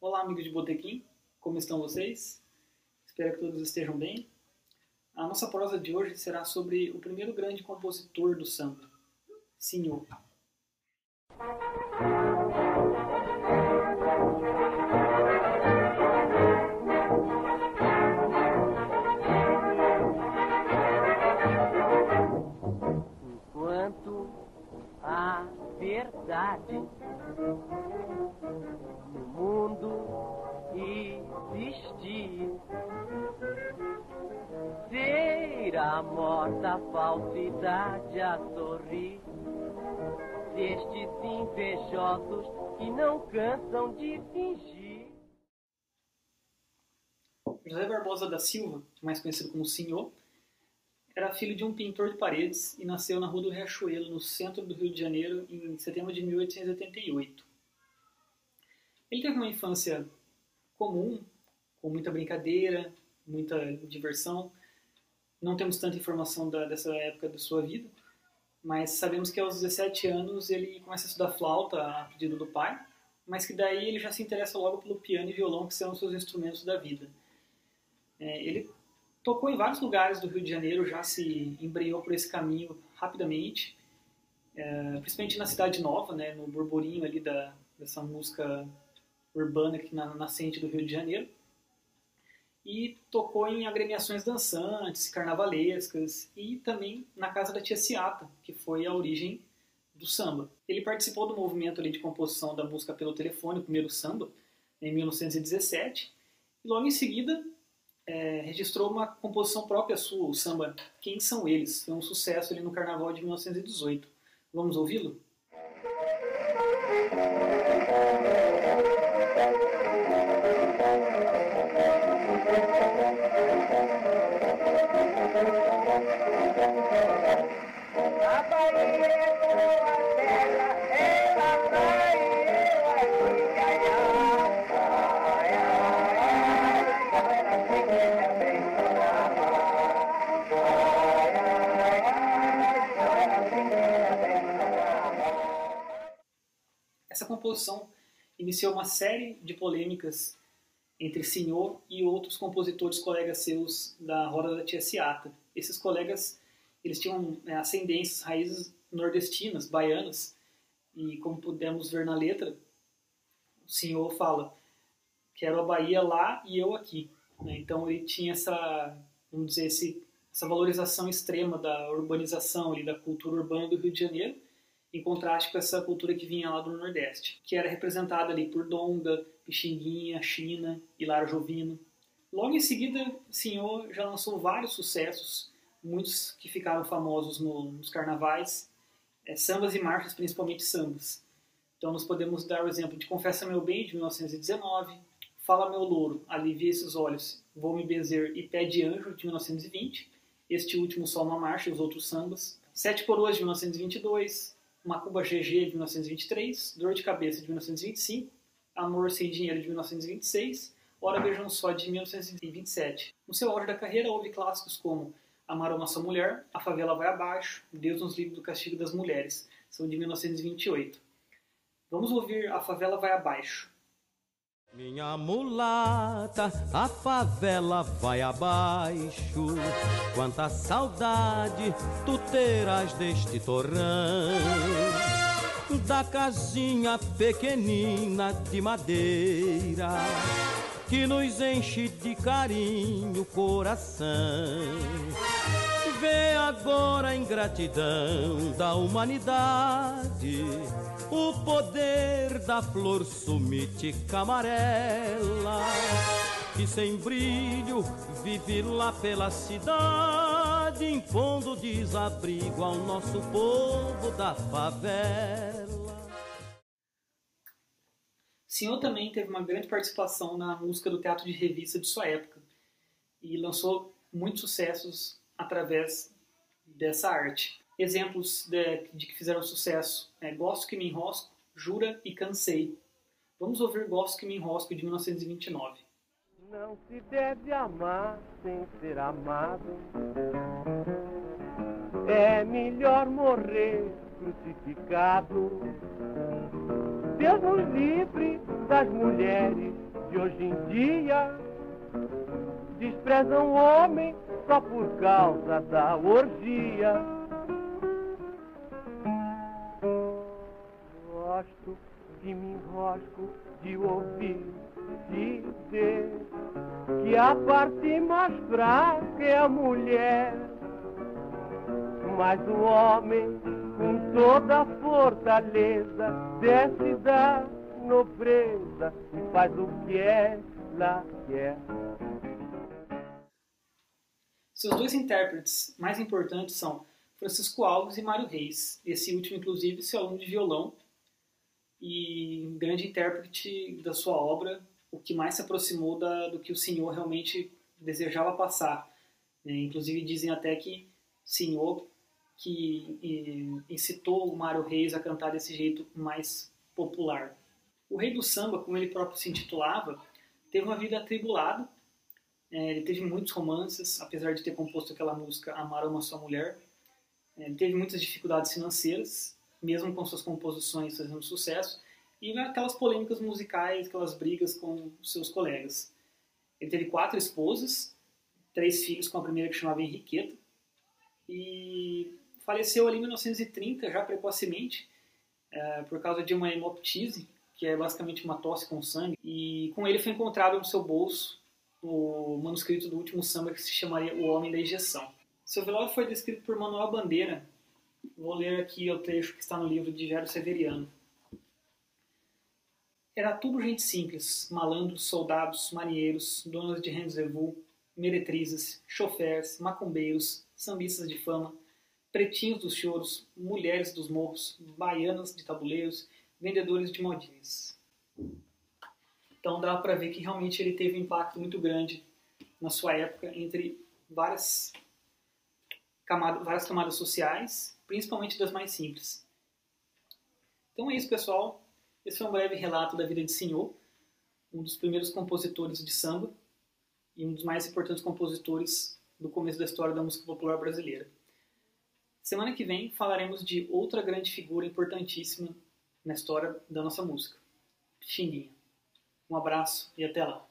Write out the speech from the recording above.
Olá, amigos de Botequim, como estão vocês? Espero que todos estejam bem. A nossa prosa de hoje será sobre o primeiro grande compositor do samba, Sinhô. Enquanto a verdade no mundo existir, será morta a falsidade a sorrir destes invejosos que não cansam de fingir. José Barbosa da Silva, mais conhecido como Sinhô, era filho de um pintor de paredes e nasceu na Rua do Riachuelo, no centro do Rio de Janeiro, em setembro de 1888. Ele teve uma infância comum, com muita brincadeira, muita diversão. Não temos tanta informação dessa época da sua vida, mas sabemos que aos 17 anos ele começa a estudar flauta a pedido do pai, mas que daí ele já se interessa logo pelo piano e violão, que são os seus instrumentos da vida. Ele tocou em vários lugares do Rio de Janeiro, já se embrenhou por esse caminho rapidamente, principalmente na Cidade Nova, né, no burburinho ali dessa música urbana que na nascente do Rio de Janeiro. E tocou em agremiações dançantes, carnavalescas e também na casa da Tia Ciata, que foi a origem do samba. Ele participou do movimento ali de composição da Música pelo Telefone, o primeiro samba, em 1917, e logo em seguida registrou uma composição própria sua, o samba Quem São Eles? Foi um sucesso ali no Carnaval de 1918. Vamos ouvi-lo? Essa composição iniciou uma série de polêmicas entre Sinhô e outros compositores colegas seus da roda da Tia Ciata. Esses colegas, eles tinham ascendências, raízes nordestinas, baianas, e como pudemos ver na letra, o Sinhô fala: quero a Bahia lá e eu aqui. Então ele tinha essa valorização extrema da urbanização, da cultura urbana do Rio de Janeiro, em contraste com essa cultura que vinha lá do Nordeste, que era representada ali por Donga, Pixinguinha, China, Hilário Jovino. Logo em seguida, Sinhô já lançou vários sucessos, muitos que ficaram famosos nos carnavais, sambas e marchas, principalmente sambas. Então nós podemos dar o exemplo de Confessa Meu Bem, de 1919, Fala Meu Louro, Alivia Esses Olhos, Vou Me Benzer e Pé de Anjo, de 1920, Este Último Sol na Marcha e os outros sambas, Sete Coroas, de 1922, Macumba GG, de 1923, Dor de Cabeça, de 1925, Amor Sem Dinheiro, de 1926, Ora Vejam Só, de 1927. No seu auge da carreira, houve clássicos como Amar Uma Só Mulher, A Favela Vai Abaixo, Deus Nos Livre do Castigo das Mulheres, são de 1928. Vamos ouvir A Favela Vai Abaixo. Minha mulata, a favela vai abaixo. Quanta saudade tu terás deste torrão, da casinha pequenina de madeira que nos enche de carinho o coração. Vê agora a ingratidão da humanidade, o poder da flor sumítica amarela, que sem brilho vive lá pela cidade, impondo desabrigo ao nosso povo da favela. Sinhô também teve uma grande participação na música do teatro de revista de sua época e lançou muitos sucessos através dessa arte. Exemplos de que fizeram sucesso é Gosto Que Me Enrosco, Jura e Cansei. Vamos ouvir Gosto Que Me Enrosco, de 1929. Não se deve amar sem ser amado. É melhor morrer crucificado. Deus nos livre das mulheres de hoje em dia. Desprezam o homem só por causa da orgia. Gosto que me enrosco de ouvir dizer que a parte mais fraca é a mulher. Mas o homem, com toda a fortaleza, desce da nobreza e faz o que ela quer. Seus dois intérpretes mais importantes são Francisco Alves e Mário Reis. Esse último, inclusive, seu aluno de violão e grande intérprete da sua obra, o que mais se aproximou do que o Sinhô realmente desejava passar. Inclusive dizem até que Sinhô que incitou o Mário Reis a cantar desse jeito mais popular. O Rei do Samba, como ele próprio se intitulava, teve uma vida atribulada. Ele teve muitos romances, apesar de ter composto aquela música Amar Uma Só Mulher. Ele teve muitas dificuldades financeiras, mesmo com suas composições fazendo sucesso, e aquelas polêmicas musicais, aquelas brigas com seus colegas. Ele teve 4 esposas, 3 filhos com a primeira que chamava Henriqueta, e faleceu ali em 1930, já precocemente, por causa de uma hemoptise, que é basicamente uma tosse com sangue, e com ele foi encontrado no seu bolso o manuscrito do último samba que se chamaria O Homem da Injeção. Seu velório foi descrito por Manuel Bandeira. Vou ler aqui o trecho que está no livro de Jairo Severiano. Era tudo gente simples, malandros, soldados, marinheiros, donas de rendezvous, meretrizes, chofers, macumbeiros, sambistas de fama, pretinhos dos choros, mulheres dos morros, baianas de tabuleiros, vendedores de modinhas. Então dá para ver que realmente ele teve um impacto muito grande na sua época entre várias camadas sociais, principalmente das mais simples. Então é isso, pessoal. Esse foi um breve relato da vida de Sinhô, um dos primeiros compositores de samba e um dos mais importantes compositores do começo da história da música popular brasileira. Semana que vem falaremos de outra grande figura importantíssima na história da nossa música, Pixinguinha. Um abraço e até lá!